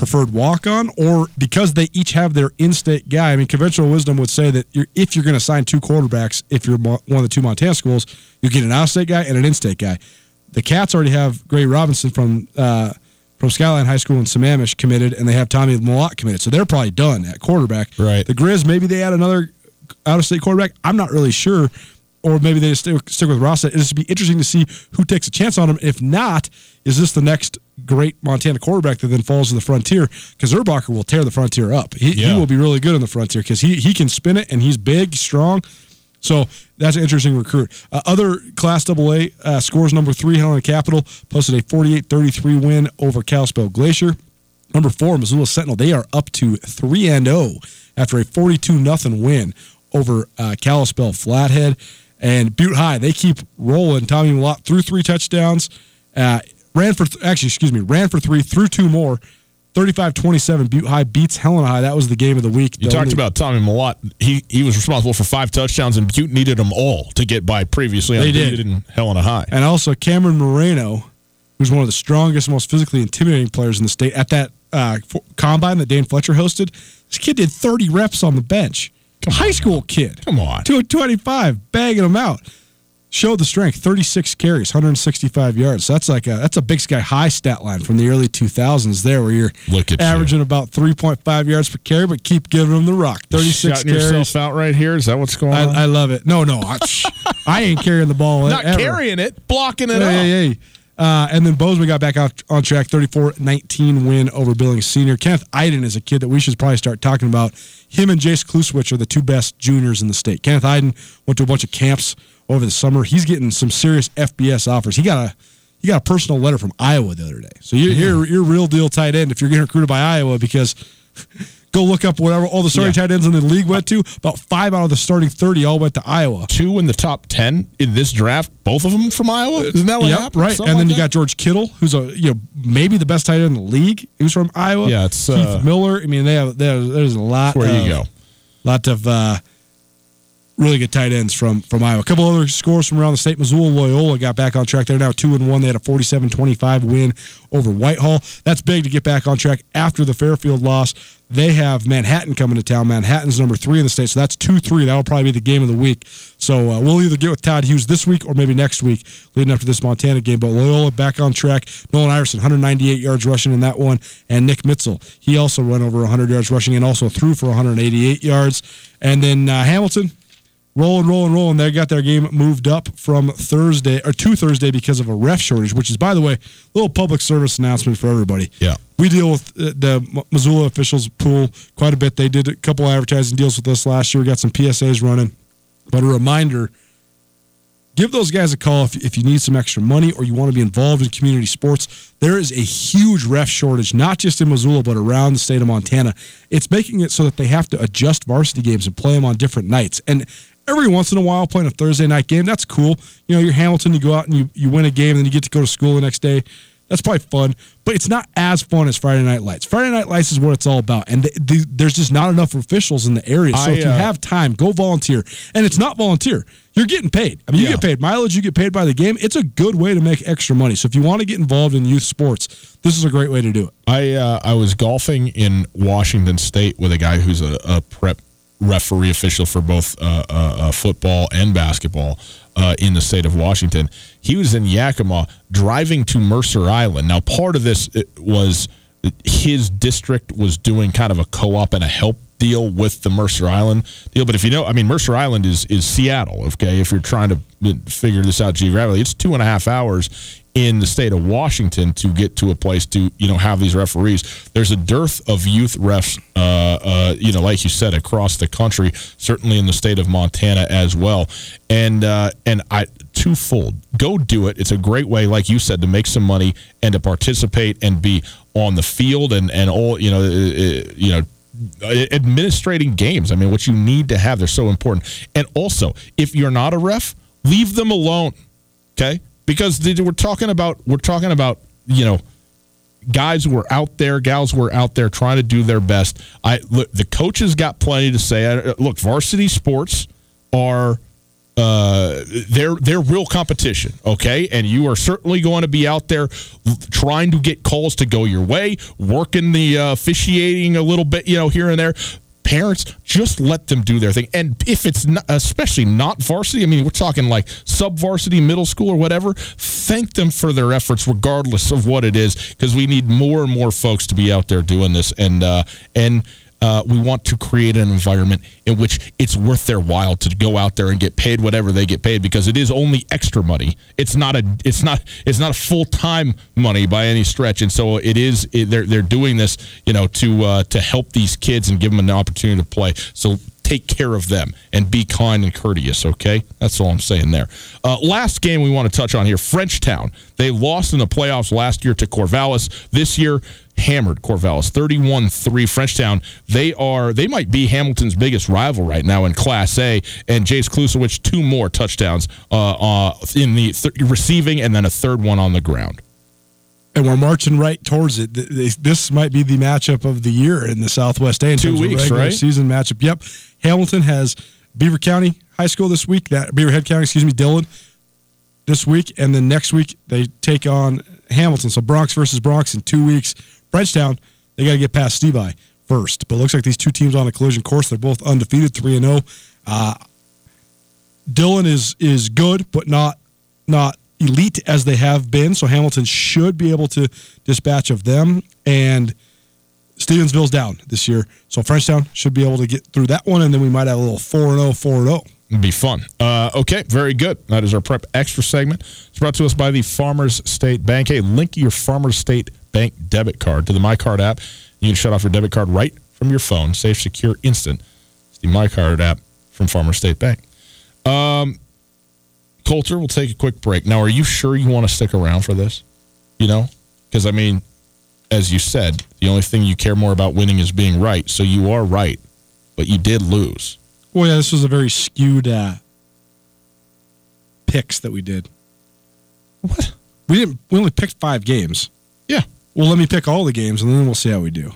preferred walk-on, or because they each have their in-state guy? I mean, conventional wisdom would say that you're, if you're going to sign two quarterbacks, if you're one of the two Montana schools, you get an out-of-state guy and an in-state guy. The Cats already have Gray Robinson from uh, from Skyline High School in Sammamish committed, and they have Tommy Malott committed, so they're probably done at quarterback. Right. The Grizz, maybe they add another out-of-state quarterback. I'm not really sure. Or maybe they just stick with Ross. It'll just be interesting to see who takes a chance on him. If not, is this the next great Montana quarterback that then falls to the frontier? Because Urbacher will tear the frontier up. He, yeah. he will be really good on the frontier because he, he can spin it, and he's big, strong. So that's an interesting recruit. Uh, other Class double A uh, scores, number three, Helena Capital, posted a forty-eight thirty-three win over Kalispell Glacier. Number four, Missoula Sentinel, they are up to three and oh after a forty-two nothing win over uh, Kalispell Flathead. And Butte High, they keep rolling. Tommy Malott threw three touchdowns, uh, ran for th- actually, excuse me, ran for three, threw two more. thirty-five twenty-seven, Butte High beats Helena High. That was the game of the week. You the talked only- about Tommy Malott. He he was responsible for five touchdowns, and Butte needed them all to get by previously. They did in Helena High, and also Cameron Moreno, who's one of the strongest, most physically intimidating players in the state at that uh, combine that Dan Fletcher hosted. This kid did thirty reps on the bench. Come high on, school kid. Come on. two twenty-five, bagging him out. Showed the strength, thirty-six carries, one sixty-five yards. So that's like a that's a Big Sky High stat line from the early two thousands there where you're Look at averaging you. about three point five yards per carry, but keep giving him the rock. thirty-six Shutting carries. Yourself out right here? Is that what's going I, on? I love it. No, no. I, I ain't carrying the ball. Not ever. carrying it, blocking it hey, up. Hey, hey. Uh, and then Bozeman got back out on track, thirty-four nineteen win over Billings Senior. Kenneth Iden is a kid that we should probably start talking about. Him and Jace Kluswich are the two best juniors in the state. Kenneth Iden went to a bunch of camps over the summer. He's getting some serious F B S offers. He got a he got a personal letter from Iowa the other day. So you're yeah. you're, you're real deal tight end if you're getting recruited by Iowa, because go look up whatever all the starting yeah. tight ends in the league went to. About five out of the starting thirty all went to Iowa. Two in the top ten in this draft. Both of them from Iowa? Isn't that what yep, happened? Right. Something and then like you that? got George Kittle, who's a you know maybe the best tight end in the league. He was from Iowa. Yeah, it's Keith uh, Miller. I mean, they have, they have there's a lot. Where of, you go? Lot of uh, really good tight ends from from Iowa. A couple other scores from around the state. Missoula Loyola got back on track. They're now two and one. They had a forty-seven twenty-five win over Whitehall. That's big to get back on track after the Fairfield loss. They have Manhattan coming to town. Manhattan's number three in the state, so that's two three. That'll probably be the game of the week. So uh, we'll either get with Todd Hughes this week or maybe next week leading up to this Montana game. But Loyola back on track. Nolan Iverson, one ninety-eight yards rushing in that one. And Nick Mitzel, he also went over one hundred yards rushing and also threw for one eighty-eight yards. And then uh, Hamilton, rolling, rolling, rolling. They got their game moved up from Thursday or to Thursday because of a ref shortage, which is, by the way, a little public service announcement for everybody. Yeah. We deal with the Missoula officials pool quite a bit. They did a couple advertising deals with us last year. We got some P S As running. But a reminder, give those guys a call if, if you need some extra money or you want to be involved in community sports. There is a huge ref shortage, not just in Missoula, but around the state of Montana. It's making it so that they have to adjust varsity games and play them on different nights. And every once in a while, playing a Thursday night game, that's cool. You know, you're Hamilton, you go out and you, you win a game, and then you get to go to school the next day. That's probably fun, but it's not as fun as Friday Night Lights. Friday Night Lights is what it's all about, and th- th- there's just not enough officials in the area. So I, if you uh, have time, go volunteer. And it's not volunteer. You're getting paid. I mean, yeah. you get paid mileage, you get paid by the game. It's a good way to make extra money. So if you want to get involved in youth sports, this is a great way to do it. I uh, I was golfing in Washington State with a guy who's a, a prep referee official for both uh, uh, football and basketball uh, in the state of Washington. He was in Yakima driving to Mercer Island. Now, part of this was his district was doing kind of a co-op and a help deal with the Mercer Island deal. But if you know, I mean, Mercer Island is, is Seattle, okay? If you're trying to figure this out geographically, it's two and a half hours in the state of Washington to get to a place to, you know, have these referees. There's a dearth of youth refs, uh, uh, you know, like you said, across the country, certainly in the state of Montana as well. And, uh, and I twofold, go do it. It's a great way, like you said, to make some money and to participate and be on the field and, and all, you know, uh, you know, administrating games. I mean, what you need to have, they're so important. And also, if you're not a ref, leave them alone. Okay. Because we're talking about, we're talking about, you know, guys were out there, gals were out there trying to do their best. I look, the coaches got plenty to say. I, look, varsity sports are Uh, they're they're real competition, okay? And you are certainly going to be out there trying to get calls to go your way, working the uh, officiating a little bit, you know, here and there. Parents, just let them do their thing. And if it's not, especially not varsity, I mean, we're talking like sub-varsity, middle school or whatever, thank them for their efforts regardless of what it is, because we need more and more folks to be out there doing this. And uh, and uh, we want to create an environment in which it's worth their while to go out there and get paid whatever they get paid, because it is only extra money. It's not a it's not it's not a full-time money by any stretch, and so it is it, they're they're doing this, you know, to uh, to help these kids and give them an opportunity to play. So take care of them and be kind and courteous, okay? That's all I'm saying there. Uh, last game we want to touch on here, Frenchtown. They lost in the playoffs last year to Corvallis. This year, hammered Corvallis, thirty-one three. Frenchtown, they are they might be Hamilton's biggest rival right now in Class A, and Jace Klusewicz, two more touchdowns uh, uh, in the th- receiving and then a third one on the ground. And we're marching right towards it. This might be the matchup of the year in the Southwest A in terms of regular right? season matchup. Yep. Hamilton has Beaver County High School this week. That Beaverhead County, excuse me, Dillon this week. And then next week they take on Hamilton. So Bronx versus Bronx in two weeks. Frenchtown, they got to get past Stevie first. But it looks like these two teams on a collision course. They're both undefeated, three and oh. Uh, Dillon is is good, but not not. elite as they have been, so Hamilton should be able to dispatch of them. And Stevensville's down this year, so Frenchtown should be able to get through that one, and then we might have a little four and oh, four and oh. It'd be fun. Uh, okay, very good. That is our Prep Extra segment. It's brought to us by the Farmers State Bank. Hey, link your Farmers State Bank debit card to the MyCard app. You can shut off your debit card right from your phone. Safe, secure, instant. It's the MyCard app from Farmers State Bank. Um... Colter, we'll take a quick break. Now, are you sure you want to stick around for this? You know? Because, I mean, as you said, the only thing you care more about winning is being right. So you are right, but you did lose. Well, yeah, this was a very skewed uh, picks that we did. What? We didn't. We only picked five games. Yeah. Well, let me pick all the games, and then we'll see how we do.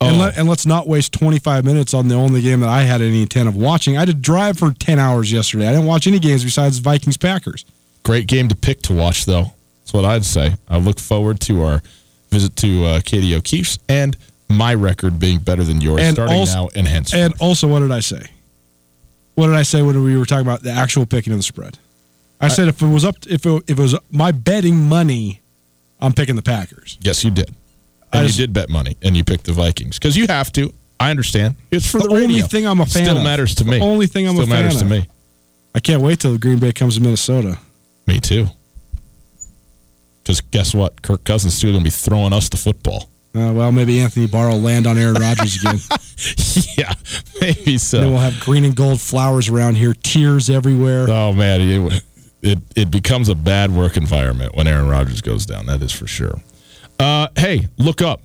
Oh. And, let, and let's not waste twenty-five minutes on the only game that I had any intent of watching. I had to drive for ten hours yesterday. I didn't watch any games besides Vikings-Packers. Great game to pick to watch, though. That's what I'd say. I look forward to our visit to uh, Katie O'Keefe's and my record being better than yours and starting also, now and henceforth. And also, what did I say? What did I say when we were talking about the actual picking of the spread? I, I said if it was up, if it, if it was my betting money, I'm picking the Packers. Yes, you did. And just, you did bet money, and you picked the Vikings. Because you have to. I understand. It's for the, the only thing I'm a fan Still of. Still matters to me. The only thing I'm Still a fan of. Still matters to me. I can't wait till Green Bay comes to Minnesota. Me too. Because guess what? Kirk Cousins is going to be throwing us the football. Uh, well, maybe Anthony Barr will land on Aaron Rodgers again. Yeah, maybe so. And then we'll have green and gold flowers around here, tears everywhere. Oh, man. It, it, it becomes a bad work environment when Aaron Rodgers goes down. That is for sure. Uh, hey, look up.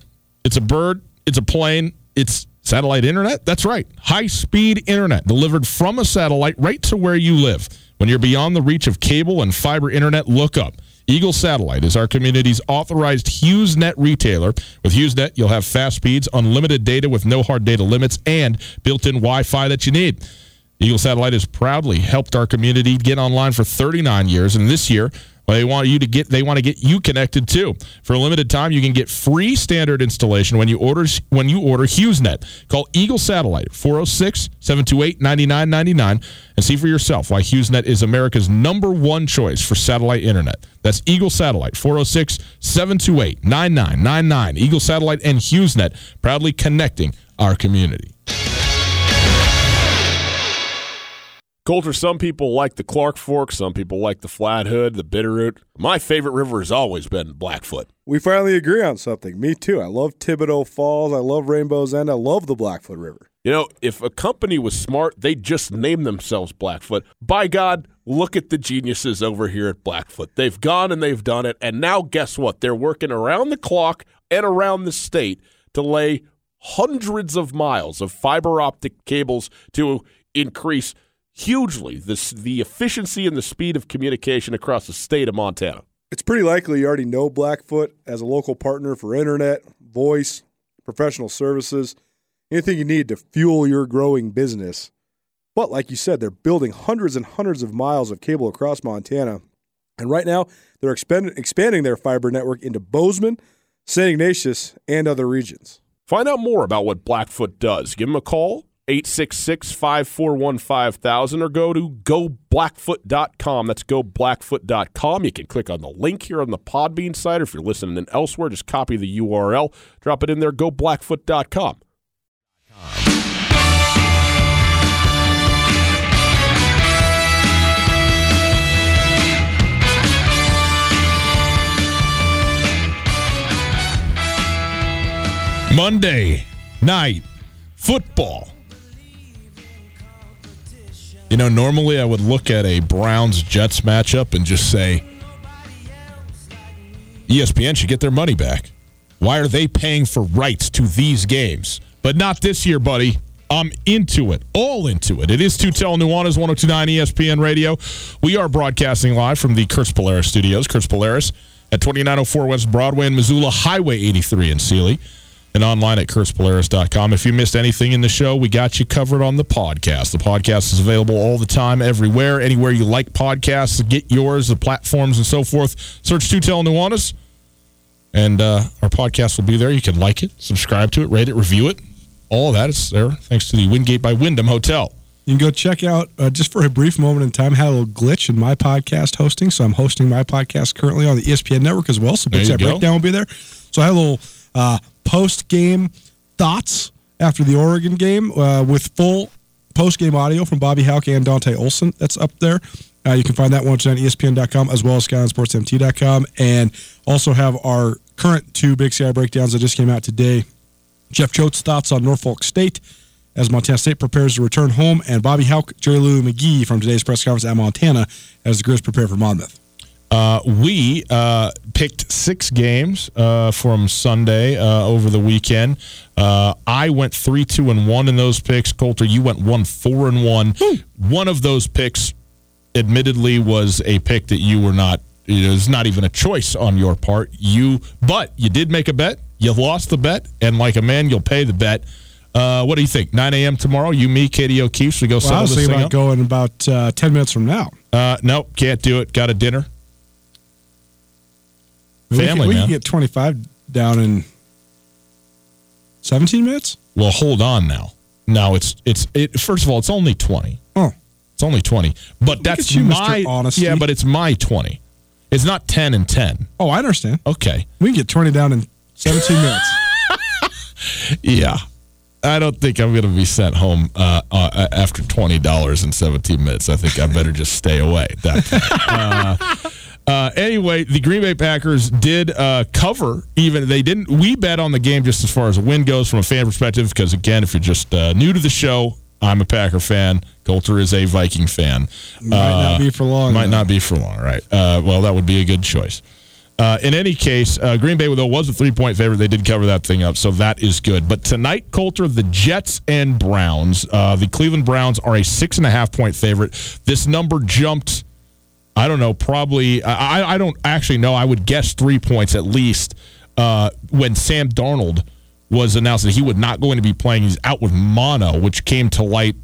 It's a bird. It's a plane. It's satellite internet. That's right. High-speed internet delivered from a satellite right to where you live. When you're beyond the reach of cable and fiber internet, look up. Eagle Satellite is our community's authorized HughesNet retailer. With HughesNet, you'll have fast speeds, unlimited data with no hard data limits, and built-in Wi-Fi that you need. Eagle Satellite has proudly helped our community get online for thirty-nine years, and this year, They want you to get. They want to get you connected too. For a limited time, you can get free standard installation when you order when you order HughesNet. Call Eagle Satellite four oh six, seven two eight, nine nine nine nine and see for yourself why HughesNet is America's number one choice for satellite internet. That's Eagle Satellite four oh six, seven two eight, nine nine nine nine. Eagle Satellite and HughesNet, proudly connecting our community. Colter, some people like the Clark Fork, some people like the Flathood, the Bitterroot. My favorite river has always been Blackfoot. We finally agree on something. Me too. I love Thibodeau Falls. I love Rainbow's End. I love the Blackfoot River. You know, if a company was smart, they'd just name themselves Blackfoot. By God, look at the geniuses over here at Blackfoot. They've gone and they've done it, and now guess what? They're working around the clock and around the state to lay hundreds of miles of fiber optic cables to increase hugely this, the efficiency and the speed of communication across the state of Montana. It's pretty likely you already know Blackfoot as a local partner for internet, voice, professional services, anything you need to fuel your growing business. But like you said, they're building hundreds and hundreds of miles of cable across Montana. And right now, they're expand- expanding their fiber network into Bozeman, Saint Ignatius, and other regions. Find out more about what Blackfoot does. Give them a call, eight six six, five four one, five thousand, or go to go blackfoot dot com. That's go blackfoot dot com. You can click on the link here on the Podbean site, or if you're listening elsewhere, just copy the U R L, drop it in there, go blackfoot dot com. Monday night football. You know, normally I would look at a Browns-Jets matchup and just say, E S P N should get their money back. Why are they paying for rights to these games? But not this year, buddy. I'm into it. All into it. It is Colter Nuanez, one oh two point nine E S P N Radio. We are broadcasting live from the Kurt's Polaris studios. Kurt's Polaris at twenty-nine oh four West Broadway in Missoula, Highway eighty-three in Seeley. And online at Kurt's Polaris dot com. If you missed anything in the show, we got you covered on the podcast. The podcast is available all the time, everywhere, anywhere you like podcasts. Get yours, the platforms, and so forth. Search Colter Nuanez, and uh, our podcast will be there. You can like it, subscribe to it, rate it, review it. All that is there thanks to the Wingate by Wyndham Hotel. You can go check out, uh, just for a brief moment in time, had a little glitch in my podcast hosting, so I'm hosting my podcast currently on the E S P N Network as well, so Big Set Breakdown will be there. So I had a little... Uh, post-game thoughts after the Oregon game uh, with full post-game audio from Bobby Houck and Dante Olson. That's up there. Uh, you can find that one on E S P N dot com as well as Sky On Sports M T dot com, and also have our current two Big Sky breakdowns that just came out today. Jeff Choate's thoughts on Norfolk State as Montana State prepares to return home, and Bobby Houck, Jerry Louis McGee from today's press conference at Montana as the Grizz prepare for Monmouth. Uh, we uh, picked six games uh, from Sunday uh, over the weekend. Uh, I went three, two, and one in those picks. Colter, you went one, four, and one. Hmm. One of those picks, admittedly, was a pick that you were not. You know, it's not even a choice on your part. You, but you did make a bet. You lost the bet, and like a man, you'll pay the bet. Uh, what do you think? nine a.m. tomorrow, you, me, Katie O'Keefe, so we go settle well, this thing up. I was thinking about going about uh, ten minutes from now. Uh, nope, can't do it. Got a dinner. Family, we can, we can get twenty-five down in seventeen minutes? Well, hold on now. No, it's it's it. First of all, it's only twenty. Oh, it's only twenty. But Look that's you, my Mister Honesty. Yeah, but it's my twenty. It's not ten and ten. Oh, I understand. Okay, we can get twenty down in seventeen minutes. Yeah, I don't think I'm going to be sent home uh, uh, after twenty dollars in seventeen minutes. I think I better just stay away at that point. Uh, Uh, anyway, the Green Bay Packers did uh, cover. Even they didn't. We bet on the game just as far as a win goes from a fan perspective. Because again, if you're just uh, new to the show, I'm a Packer fan. Colter is a Viking fan. Might uh, not be for long. Might though. not be for long. Right. Uh, well, that would be a good choice. Uh, in any case, uh, Green Bay, though, was a three-point favorite. They did cover that thing up, so that is good. But tonight, Colter, the Jets and Browns. Uh, the Cleveland Browns are a six and a half point favorite. This number jumped. I don't know, probably, I, I don't actually know. I would guess three points at least uh, when Sam Darnold was announced that he would not going to be playing. He's out with mono, which came to light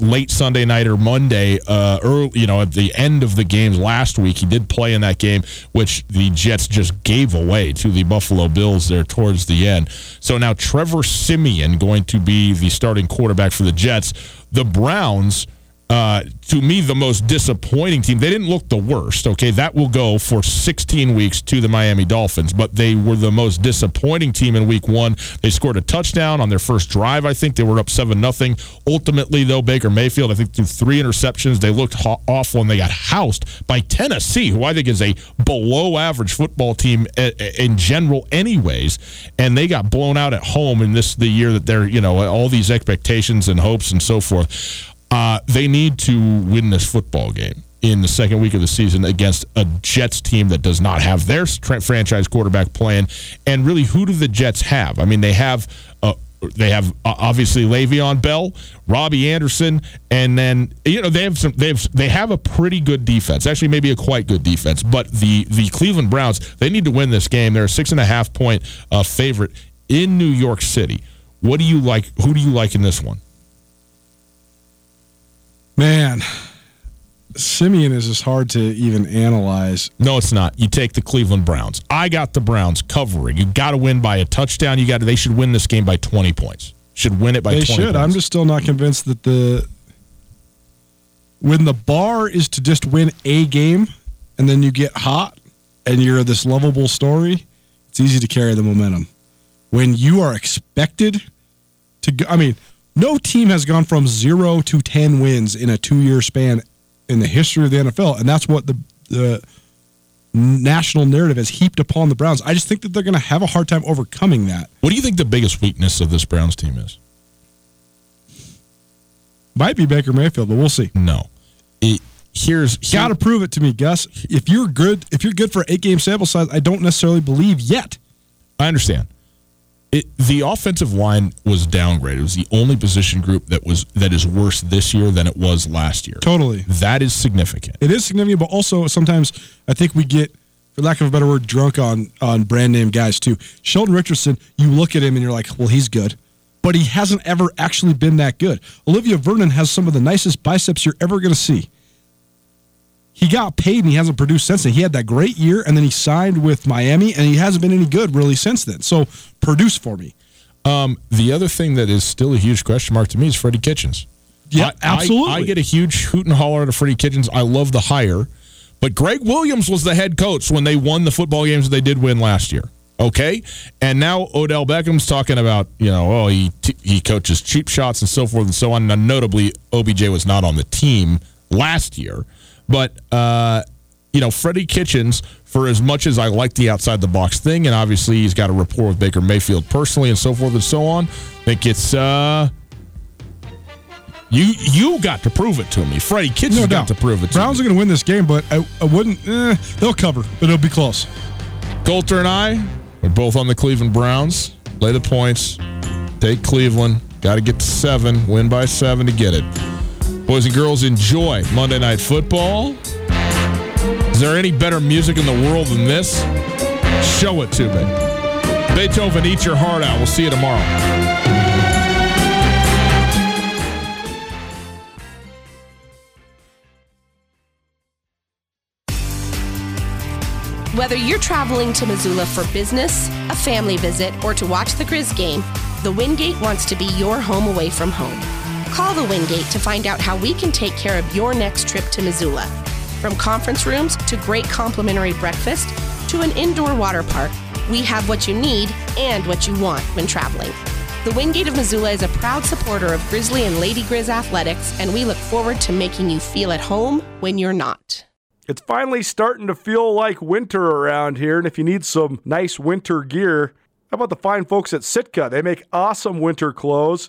late Sunday night or Monday, uh, early, you know, at the end of the games last week. He did play in that game, which the Jets just gave away to the Buffalo Bills there towards the end. So now Trevor Siemian going to be the starting quarterback for the Jets. The Browns... Uh, to me, the most disappointing team. They didn't look the worst, okay? That will go for sixteen weeks to the Miami Dolphins, but they were the most disappointing team in week one. They scored a touchdown on their first drive, I think. They were up seven nothing. Ultimately, though, Baker Mayfield, I think, threw three interceptions. They looked ho- awful, and they got housed by Tennessee, who I think is a below-average football team a- a- in general anyways, and they got blown out at home in this the year that they're, you know, all these expectations and hopes and so forth. Uh, they need to win this football game in the second week of the season against a Jets team that does not have their franchise quarterback playing. And really, who do the Jets have? I mean, they have uh, they have uh, obviously Le'Veon Bell, Robbie Anderson, and then you know they have some they have they have a pretty good defense. Actually, maybe a quite good defense. But the the Cleveland Browns, they need to win this game. They're a six and a half point uh, favorite in New York City. What do you like? Who do you like in this one? Man, Simeon is just hard to even analyze. No, it's not. You take the Cleveland Browns. I got the Browns covering. You got to win by a touchdown. You got to, they should win this game by twenty points. Should win it by they twenty. They should. Points. I'm just still not convinced that the when the bar is to just win a game and then you get hot and you're this lovable story, it's easy to carry the momentum. When you are expected to go, I mean, no team has gone from zero to ten wins in a two-year span in the history of the N F L, and that's what the, the national narrative has heaped upon the Browns. I just think that they're going to have a hard time overcoming that. What do you think the biggest weakness of this Browns team is? Might be Baker Mayfield, but we'll see. No. It, here's here, got to prove it to me, Gus. If you're good, if you're good for eight-game sample size, I don't necessarily believe yet. I understand. It, the offensive line was downgraded. It was the only position group that was that is worse this year than it was last year. Totally. That is significant. It is significant, but also sometimes I think we get, for lack of a better word, drunk on, on brand-name guys too. Sheldon Richardson, you look at him and you're like, well, he's good. But he hasn't ever actually been that good. Olivia Vernon has some of the nicest biceps you're ever going to see. He got paid and he hasn't produced since then. He had that great year, and then he signed with Miami, and he hasn't been any good really since then. So produce for me. Um, the other thing that is still a huge question mark to me is Freddie Kitchens. Yeah, I, absolutely. I, I get a huge hoot and holler out of Freddie Kitchens. I love the hire, but Greg Williams was the head coach when they won the football games that they did win last year. Okay, and now Odell Beckham's talking about, you know, oh, he t- he coaches cheap shots and so forth and so on. Now, notably, O B J was not on the team last year. But, uh, you know, Freddie Kitchens, for as much as I like the outside-the-box thing, and obviously he's got a rapport with Baker Mayfield personally and so forth and so on, I think it's, uh, you you got to prove it to me. Freddie Kitchens no, got no. to prove it to Browns me. Browns are going to win this game, but I, I wouldn't, eh, they'll cover, but it'll be close. Colter and I are both on the Cleveland Browns. Lay the points. Take Cleveland. Got to get to seven. Win by seven to get it. Boys and girls, enjoy Monday Night Football. Is there any better music in the world than this? Show it to me. Beethoven, eat your heart out. We'll see you tomorrow. Whether you're traveling to Missoula for business, a family visit, or to watch the Grizz game, the Wingate wants to be your home away from home. Call the Wingate to find out how we can take care of your next trip to Missoula. From conference rooms to great complimentary breakfast to an indoor water park, we have what you need and what you want when traveling. The Wingate of Missoula is a proud supporter of Grizzly and Lady Grizz athletics, and we look forward to making you feel at home when you're not. It's finally starting to feel like winter around here, and if you need some nice winter gear, how about the fine folks at Sitka? They make awesome winter clothes.